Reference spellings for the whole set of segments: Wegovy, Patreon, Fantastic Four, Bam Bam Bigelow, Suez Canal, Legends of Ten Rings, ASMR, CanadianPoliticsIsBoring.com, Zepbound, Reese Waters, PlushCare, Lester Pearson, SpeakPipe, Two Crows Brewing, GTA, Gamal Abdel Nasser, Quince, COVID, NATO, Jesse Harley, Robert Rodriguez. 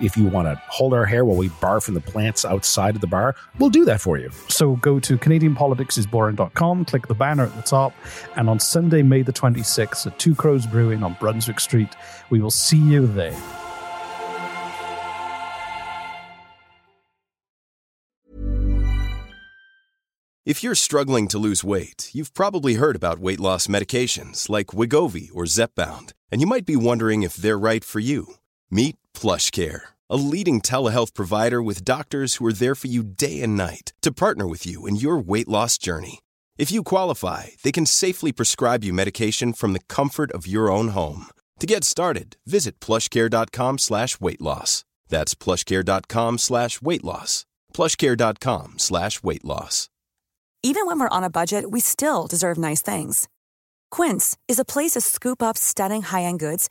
If you want to hold our hair while we barf in the plants outside of the bar, we'll do that for you. So go to CanadianPoliticsIsBoring.com, click the banner at the top, and on Sunday, May the 26th at Two Crows Brewing on Brunswick Street, we will see you there. If you're struggling to lose weight, you've probably heard about weight loss medications like Wegovy or Zepbound, and you might be wondering if they're right for you. Meet PlushCare, a leading telehealth provider with doctors who are there for you day and night to partner with you in your weight loss journey. If you qualify, they can safely prescribe you medication from the comfort of your own home. To get started, visit plushcare.com/weightloss. That's plushcare.com/weightloss. plushcare.com/weightloss. Even when we're on a budget, we still deserve nice things. Quince is a place to scoop up stunning high-end goods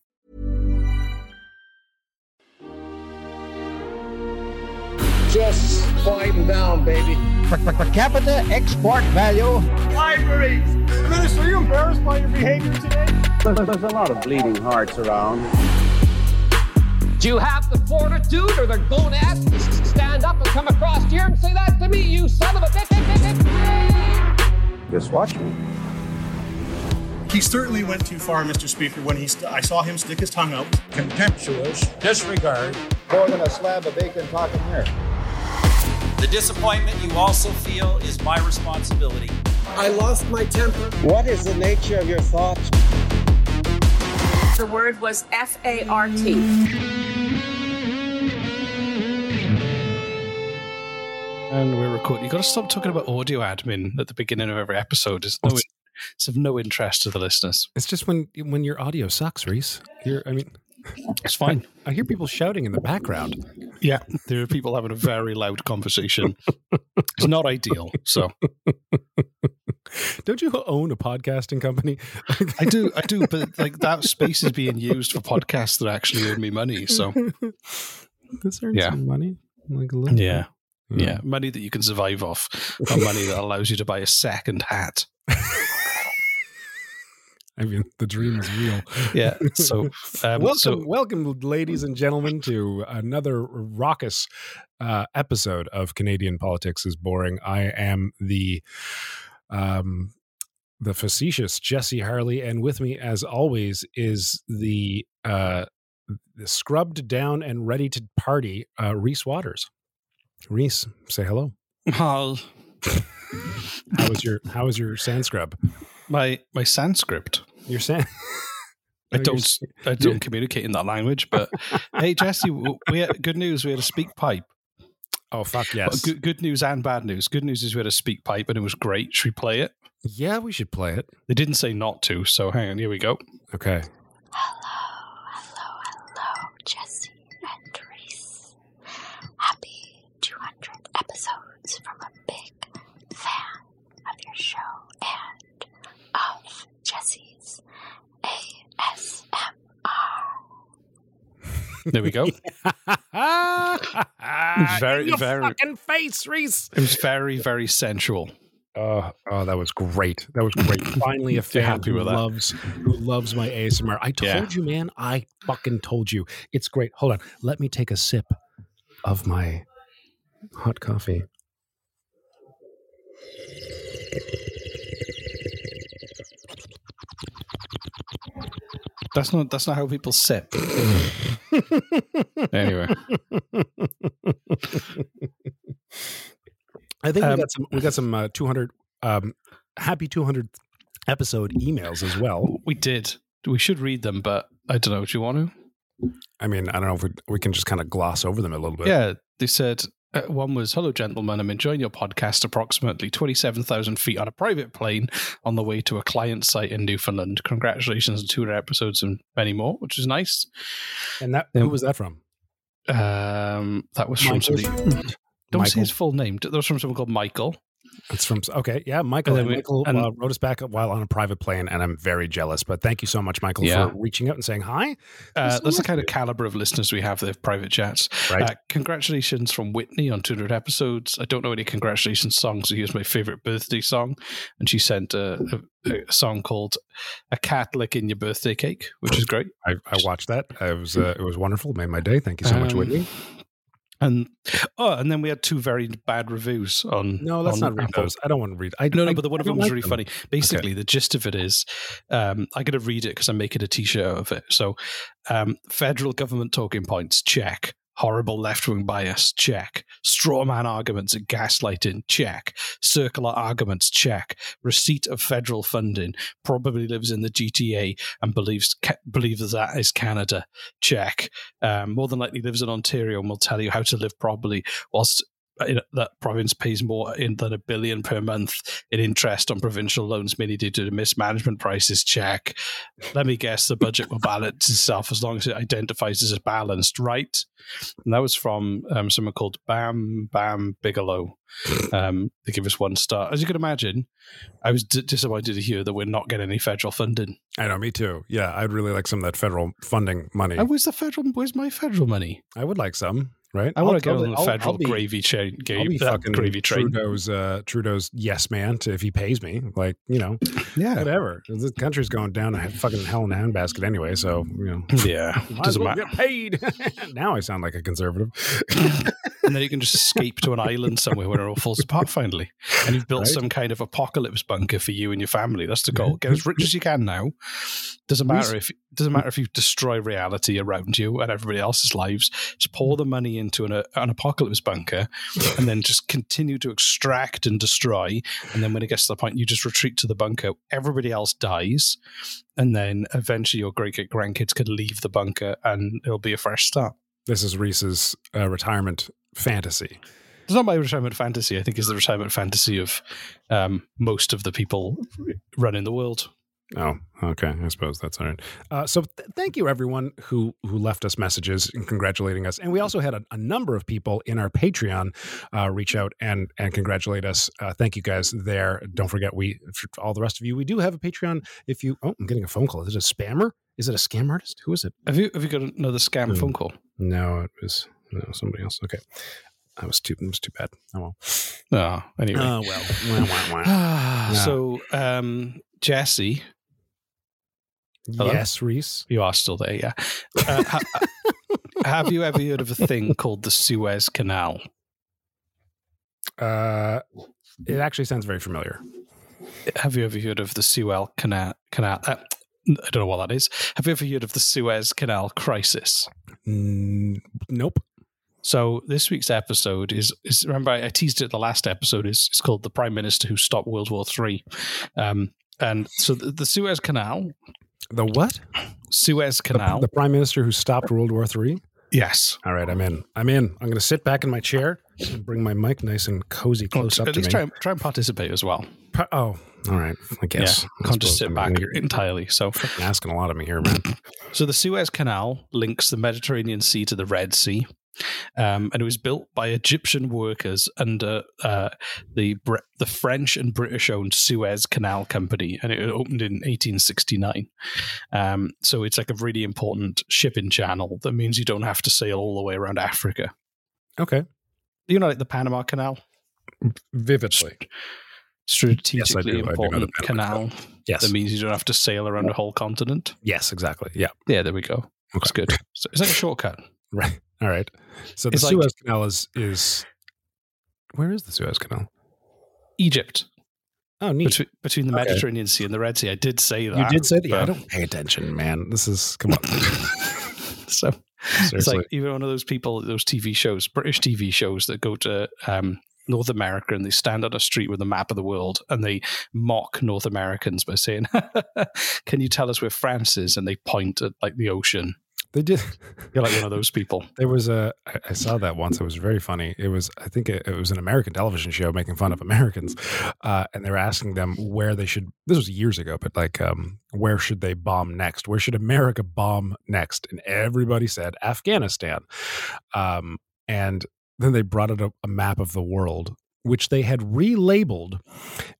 Just fighting down, baby. Per capita export value. Libraries. Minister, are you embarrassed by your behavior today? There's a lot of bleeding hearts around. Do you have the fortitude or the gonads to stand up and come across here and say that to me, you son of a bitch? Just watch me. He certainly went too far, Mr. Speaker, when I saw him stick his tongue out. Contemptuous disregard. More than a slab of bacon talking here. The disappointment you also feel is my responsibility. I lost my temper. What is the nature of your thoughts? The word was F-A-R-T. And we're recording. You've got to stop talking about audio admin at the beginning of every episode. It's of no interest to the listeners. It's just when your audio sucks, Reese. It's fine. I hear people shouting in the background. Yeah, there are people having a very loud conversation. It's not ideal, so. Don't you own a podcasting company? I do, but that space is being used for podcasts that actually earn me money, so. This earns some money? Like a little bit. Yeah, money that you can survive off, or money that allows you to buy a second hat. The dream is real. Yeah. So, welcome, ladies and gentlemen, to another raucous episode of Canadian Politics is Boring. I am the facetious Jesse Harley, and with me, as always, is the scrubbed down and ready to party Reese Waters. Reese, say hello. Hi. How was your sand scrub? My Sanskrit. Your sand. I don't communicate in that language, but hey, Jesse, we had good news. We had a speak pipe. Oh fuck yes! Good news and bad news. Good news is we had a speak pipe and it was great. Should we play it? Yeah, we should play it. They didn't say not to, so hang on. Here we go. Okay. Hello, Jesse and Reese. Happy 200 episodes from a big fan of your show and of Jesse's ASMR. There we go. Very, in your very fucking face, Reese. It was very, very sensual. Oh, that was great. Finally, a fan who loves my ASMR. I told you, man. I fucking told you. It's great. Hold on. Let me take a sip of my hot coffee. That's not how people sip. Anyway. I think we got some 200 happy 200 episode emails as well. We did. We should read them, but I don't know. Do you want to? I mean, I don't know if we can just kind of gloss over them a little bit. Yeah. They said, one was, hello, gentlemen, I'm enjoying your podcast approximately 27,000 feet on a private plane on the way to a client site in Newfoundland. Congratulations on 200 episodes and many more, which is nice. And that, who was that from? That was from Michael. Somebody. Don't say his full name. That was from someone called Michael. It's from, okay, yeah, Michael. Michael wrote us back while on a private plane, and I'm very jealous. But thank you so much, Michael, for reaching out and saying hi. That's the kind of caliber of listeners we have, the private chats. Right. Congratulations from Whitney on 200 episodes. I don't know any congratulations songs. Here's my favorite birthday song. And she sent a song called A Cat Licking Your Birthday Cake, which is great. I watched that. It was wonderful. Made my day. Thank you so much, Whitney. And then we had two very bad reviews on. No, let's not read those. I don't want to read. But the one of them was really funny. Basically, the gist of it is, I'm going to read it because I'm making a T-shirt out of it. So, federal government talking points, check. Horrible left-wing bias, check. Straw man arguments and gaslighting, check. Circular arguments, check. Receipt of federal funding, probably lives in the GTA and believes that is Canada, check. More than likely lives in Ontario and will tell you how to live properly, whilst that province pays more than $1 billion per month in interest on provincial loans, mainly due to mismanagement prices, check. Let me guess, the budget will balance itself as long as it identifies as balanced, right? And that was from someone called Bam Bam Bigelow. They give us one star. As you can imagine, I was disappointed to hear that we're not getting any federal funding. I know, me too. Yeah, I'd really like some of that federal funding money. Where's my federal money? I would like some. Right, I want to go on the federal gravy train. Gravy train. Trudeau's yes man. If he pays me, like, you know, yeah, whatever. The country's going down a fucking hell in a handbasket anyway. So, you know, yeah, doesn't matter. Get paid. Now I sound like a conservative. And then you can just escape to an island somewhere where it all falls apart finally, and you've built some kind of apocalypse bunker for you and your family. That's the goal. Get as rich as you can now. Doesn't matter if you destroy reality around you and everybody else's lives. Just pour the money into an apocalypse bunker and then just continue to extract and destroy, and then when it gets to the point you just retreat to the bunker, everybody else dies, and then eventually your great-grandkids could leave the bunker and it'll be a fresh start. This is Reese's retirement fantasy. It's not my retirement fantasy. I think it's the retirement fantasy of most of the people running the world. Oh, okay. I suppose that's all right. So thank you, everyone who left us messages and congratulating us. And we also had a number of people in our Patreon reach out and congratulate us. Thank you guys there. Don't forget, for all the rest of you, we do have a Patreon. I'm getting a phone call. Is it a spammer? Is it a scam artist? Who is it? Have you got another scam phone call? No, it was somebody else. Okay. It was too bad. Oh, well. Oh, anyway. Oh, well. Wah, wah, wah. So, Jesse. Hello? Yes, Reese. You are still there, yeah. Have you ever heard of a thing called the Suez Canal? It actually sounds very familiar. Have you ever heard of the Suez Canal? I don't know what that is. Have you ever heard of the Suez Canal crisis? Nope. So this week's episode is remember, I teased it the last episode, it's called The Prime Minister Who Stopped World War III. And so the Suez Canal. The what? Suez Canal. The Prime Minister who stopped World War III? Yes. All right, I'm in. I'm going to sit back in my chair and bring my mic nice and cozy close up to me. At least try and participate as well. All right, I guess. Yeah, can't just sit back entirely. So you're asking a lot of me here, man. So the Suez Canal links the Mediterranean Sea to the Red Sea. And it was built by Egyptian workers under the French and British-owned Suez Canal Company, and it opened in 1869. So it's like a really important shipping channel that means you don't have to sail all the way around Africa. Okay. You know, like the Panama Canal? Vividly. Strategically important canal. Yes. That means you don't have to sail around a whole continent. Yes, exactly. Yeah. Yeah, there we go. Okay. That's good. So it's like a shortcut. Right. All right. So the Suez Canal is where is the Suez Canal? Egypt. Oh, neat. Between the Mediterranean Sea and the Red Sea. I did say that. You did say that? Yeah, I don't pay attention, man. This is, come on. So seriously. It's like even one of those people, those TV shows, British TV shows that go to North America and they stand on a street with a map of the world and they mock North Americans by saying, can you tell us where France is? And they point at like the ocean. They did. You're like one of those people. There was I saw that once. It was very funny. It was, I think it was an American television show making fun of Americans. And they were asking them where they should, this was years ago, but like, where should they bomb next? Where should America bomb next? And everybody said Afghanistan. And then they brought out a map of the world, which they had relabeled,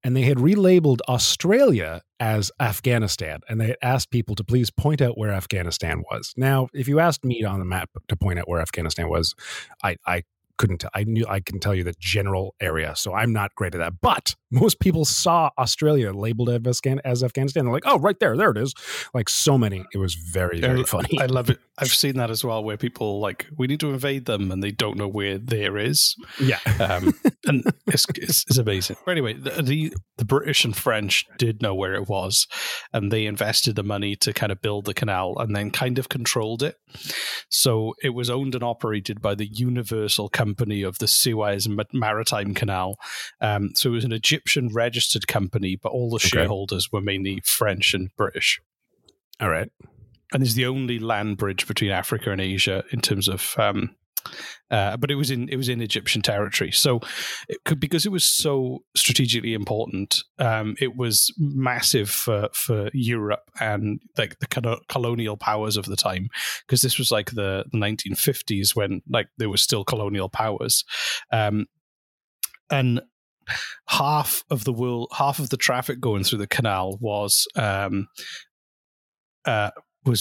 and they had relabeled Australia as Afghanistan, and they had asked people to please point out where Afghanistan was. Now, if you asked me on the map to point out where Afghanistan was, I couldn't. I can tell you the general area, so I'm not great at that. But most people saw Australia labeled as Afghanistan. They're like, oh, right there it is. Like so many. It was very, very funny. I love it. I've seen that as well, where people like, we need to invade them, and they don't know where there is. Yeah. And it's amazing. But anyway, the British and French did know where it was, and they invested the money to kind of build the canal and then kind of controlled it. So it was owned and operated by the Universal Company of the Suez Maritime Canal. So it was an Egyptian registered company, but all the shareholders were mainly French and British. All right. And it's the only land bridge between Africa and Asia in terms of, but it was in Egyptian territory. So because it was so strategically important, it was massive for Europe and like the colonial powers of the time, because this was like the 1950s when like there were still colonial powers. And half of the traffic going through the canal was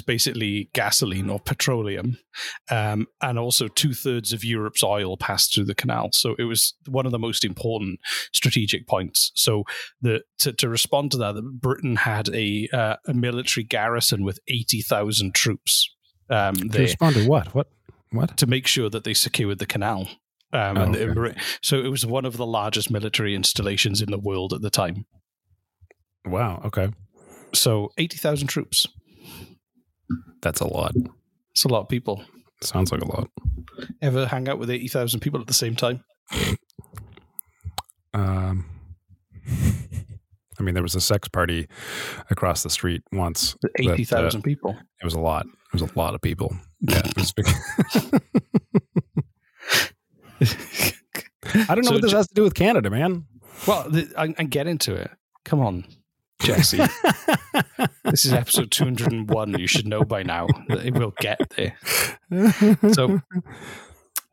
basically gasoline or petroleum, and also 2/3 of Europe's oil passed through the canal. So it was one of the most important strategic points. So to respond to that, Britain had a military garrison with 80,000 troops. To respond to what? To make sure that they secured the canal. So it was one of the largest military installations in the world at the time. Wow. Okay. So 80,000 troops. That's a lot. It's a lot of people. Sounds like a lot. Ever hang out with 80,000 people at the same time? I mean, there was a sex party across the street once. 80,000 people. It was a lot. It was a lot of people. Yeah. I don't know what this has to do with Canada, man. Well, I get into it. Come on, Jesse. This is episode 201. You should know by now that it will get there. So,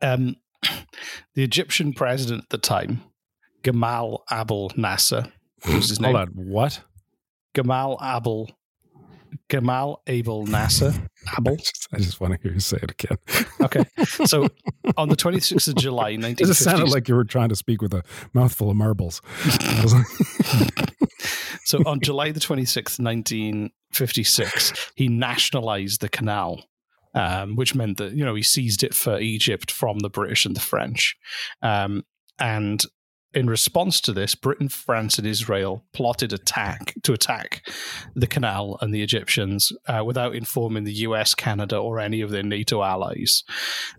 the Egyptian president at the time, Gamal Abdel Nasser, was his name. Hold on, what? Gamal Abdel Nasser. I just want to hear you say it again. Okay. So on the 26th of July, 1950. It sounded like you were trying to speak with a mouthful of marbles. So on July the 26th, 1956, he nationalized the canal, which meant that, you know, he seized it for Egypt from the British and the French. And in response to this, Britain, France, and Israel plotted to attack the canal and the Egyptians without informing the US, Canada, or any of their NATO allies.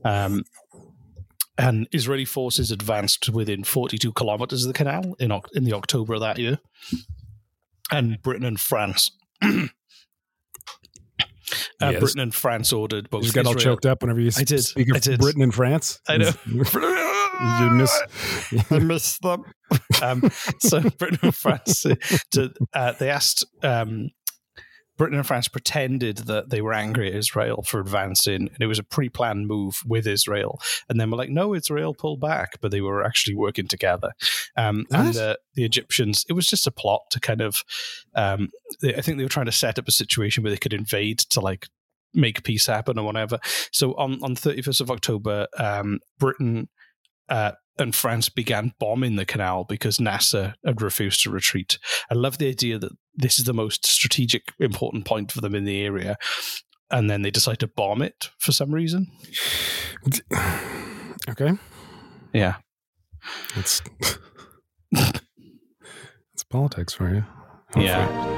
And Israeli forces advanced within 42 kilometers of the canal in the October of that year. And Britain and France... yes. Britain and France ordered both. You got all choked up whenever you speak of Britain and France. I know. I miss them. So Britain and France, they asked. Britain and France pretended that they were angry at Israel for advancing, and it was a pre-planned move with Israel. And then we're like, no, Israel, pull back. But they were actually working together. And the Egyptians, it was just a plot to kind of, I think they were trying to set up a situation where they could invade to like make peace happen or whatever. So on 31st of October, Britain and France began bombing the canal because Nasser had refused to retreat. I love the idea that this is the most strategic, important point for them in the area, and then they decide to bomb it for some reason. Okay. Yeah. It's politics for you. Hopefully. Yeah.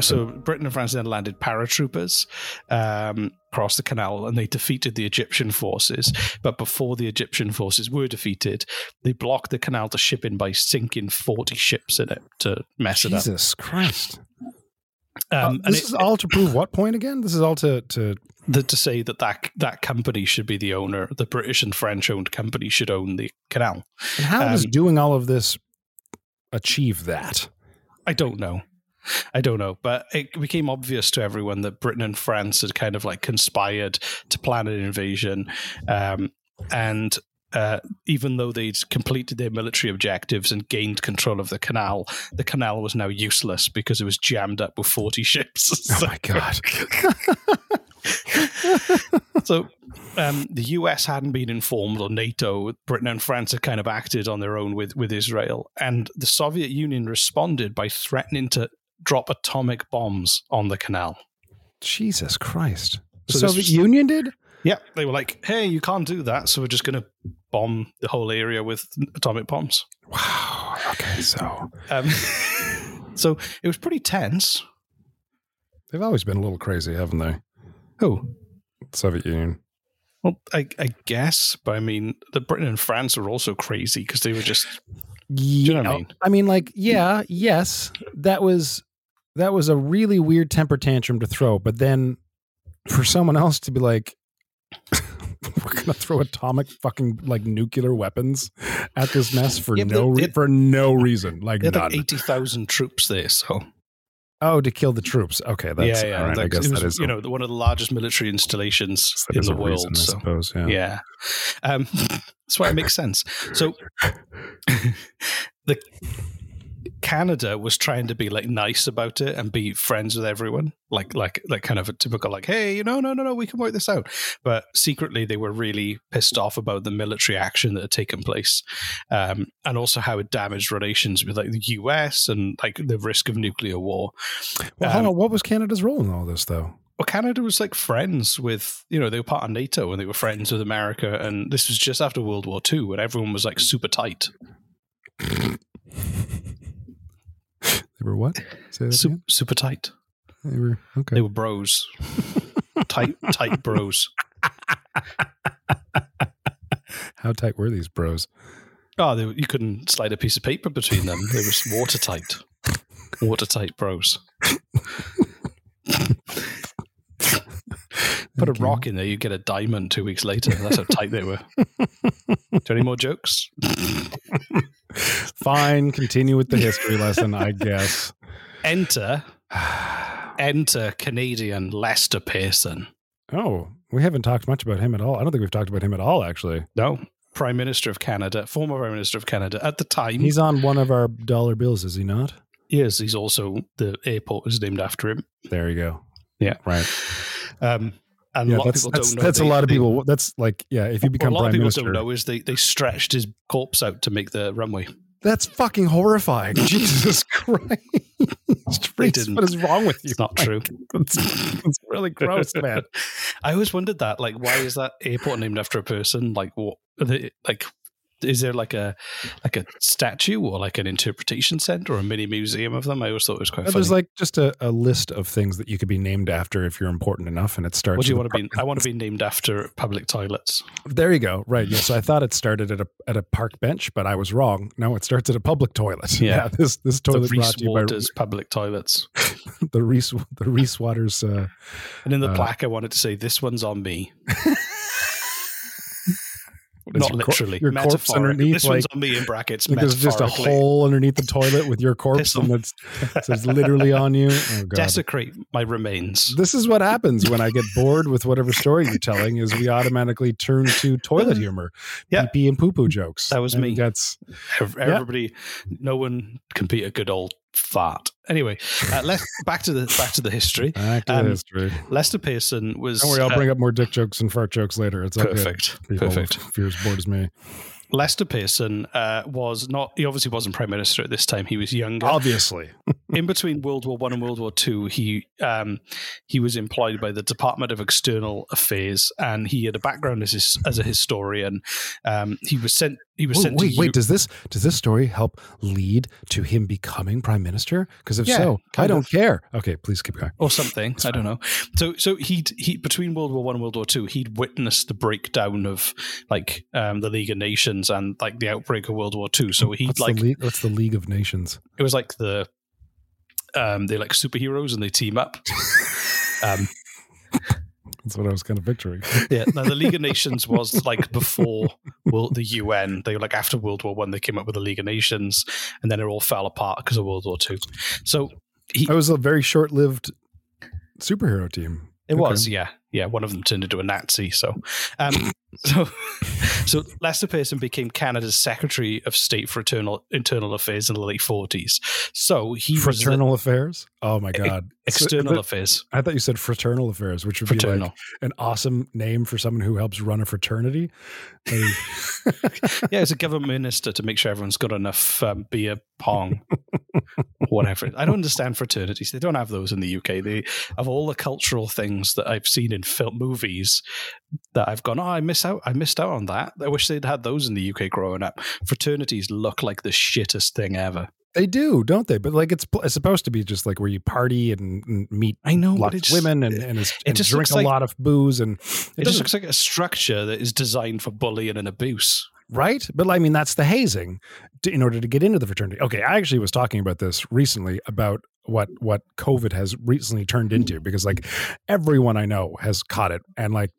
So Britain and France then landed paratroopers across the canal, and they defeated the Egyptian forces. But before the Egyptian forces were defeated, they blocked the canal to ship in by sinking 40 ships in it to mess it up. Jesus Christ. This is all to prove what point again? This is all to say that company should be the owner. The British and French-owned company should own the canal. And how does doing all of this achieve that? I don't know, but it became obvious to everyone that Britain and France had kind of like conspired to plan an invasion. Even though they'd completed their military objectives and gained control of the canal was now useless because it was jammed up with 40 ships. Oh, my God. So the US hadn't been informed, or NATO. Britain and France had kind of acted on their own with Israel. And the Soviet Union responded by threatening to drop atomic bombs on the canal. Jesus Christ. So the Soviet Union did? Yeah. They were like, hey, you can't do that, so we're just going to bomb the whole area with atomic bombs. Wow. Okay, so... so it was pretty tense. They've always been a little crazy, haven't they? Who? Soviet Union. Well, I guess, but I mean, the Britain and France were also crazy because they were just... You know what I mean? I mean, like, yeah, yes, that was a really weird temper tantrum to throw, but then for someone else to be like, we're going to throw atomic fucking, like, nuclear weapons at this mess for no reason. Like, none. Like 80,000 troops there, so... Oh, to kill the troops. Okay, that's all right. I guess that is, one of the largest military installations in the world. Reason, so. I suppose, yeah. That's why it makes sense. So, Canada was trying to be like nice about it and be friends with everyone, like kind of a typical like, hey, no, we can work this out. But secretly, they were really pissed off about the military action that had taken place, and also how it damaged relations with like the US and like the risk of nuclear war. Well, hold on, what was Canada's role in all this though? Well, Canada was like friends with, they were part of NATO and they were friends with America, and this was just after World War II, when everyone was like super tight. They were what? Super tight. They were okay. They were bros. tight bros. How tight were these bros? Oh, you couldn't slide a piece of paper between them. They were watertight. Watertight bros. Put a rock in there, you get a diamond 2 weeks later. That's how tight they were. Do any more jokes? Fine, continue with the history lesson, I guess. Enter Canadian Lester Pearson. Oh, we haven't talked much about him at all. I don't think we've talked about him at all, actually. No. Prime Minister of Canada, former Prime Minister of Canada at the time. He's on one of our dollar bills, is he not? Yes, he's also, the airport is named after him. There you go. Yeah. Right. And a lot of people don't know. That's a lot of people. That's like, yeah, if you become prime minister. What a lot of people don't know is they stretched his corpse out to make the runway. That's fucking horrifying. Jesus Christ. What is wrong with you? It's not true. It's really gross, man. I always wondered that. Like, why is that airport named after a person? Like, what? Like, is there like a statue or like an interpretation center or a mini museum of them? I always thought it was quite funny. There's like just a list of things that you could be named after if you're important enough, and it starts. What do you want to be? I want to be named after public toilets. There you go. Right. Yes, I thought it started at a park bench, but I was wrong. No, it starts at a public toilet. Yeah, this toilet brought to you by Reese Waters public toilets. the Reese Waters. And in the plaque, I wanted to say, "This one's on me." Not literally, your corpse underneath. This one's on me in brackets. Like there's just a hole underneath the toilet with your corpse, and it's literally on you. Oh, God. Desecrate my remains. This is what happens when I get bored with whatever story you're telling. Is we automatically turn to toilet humor, pee and poo poo jokes. That was me. That's everybody. Yeah. No one can beat a good old fart. Anyway, back to the history. Back to the history. Lester Pearson was. Don't worry, I'll bring up more dick jokes and fart jokes later. It's perfect. Okay. Perfect. If you're as bored as me. Lester Pearson he obviously wasn't Prime Minister at this time. He was younger. Obviously. In between World War I and World War II, he was employed by the Department of External Affairs, and he had a background as a historian. Does this story help lead to him becoming Prime Minister? Because if so, I don't care. Okay, please keep going. Or something. I don't know. So he between World War I and World War II, he'd witnessed the breakdown of like the League of Nations and like the outbreak of World War II. So what's the League of Nations? It was like the they're like superheroes and they team up. That's what I was kind of picturing. Yeah. Now, the League of Nations was like before the UN. They were like after World War I, they came up with the League of Nations, and then it all fell apart because of World War II. So it was a very short-lived superhero team. It was. One of them turned into a Nazi. So Lester Pearson became Canada's Secretary of State for Internal Affairs in the late 40s. So he was fraternal affairs. Oh my God, external affairs. I thought you said fraternal affairs, which would be like an awesome name for someone who helps run a fraternity. As a government minister to make sure everyone's got enough beer pong. Whatever. I don't understand fraternities. They don't have those in the UK. They have all the cultural things that I've seen in film movies that I've gone, I missed out on that. I wish they'd had those in the UK growing up. Fraternities look like the shittest thing ever. They do, don't they? But like it's supposed to be just like where you party and meet women and drink a lot of booze. And it just looks like a structure that is designed for bullying and abuse. Right? But I mean, that's the hazing in order to get into the fraternity. Okay, I actually was talking about this recently about what COVID has recently turned into, because like everyone I know has caught it, and like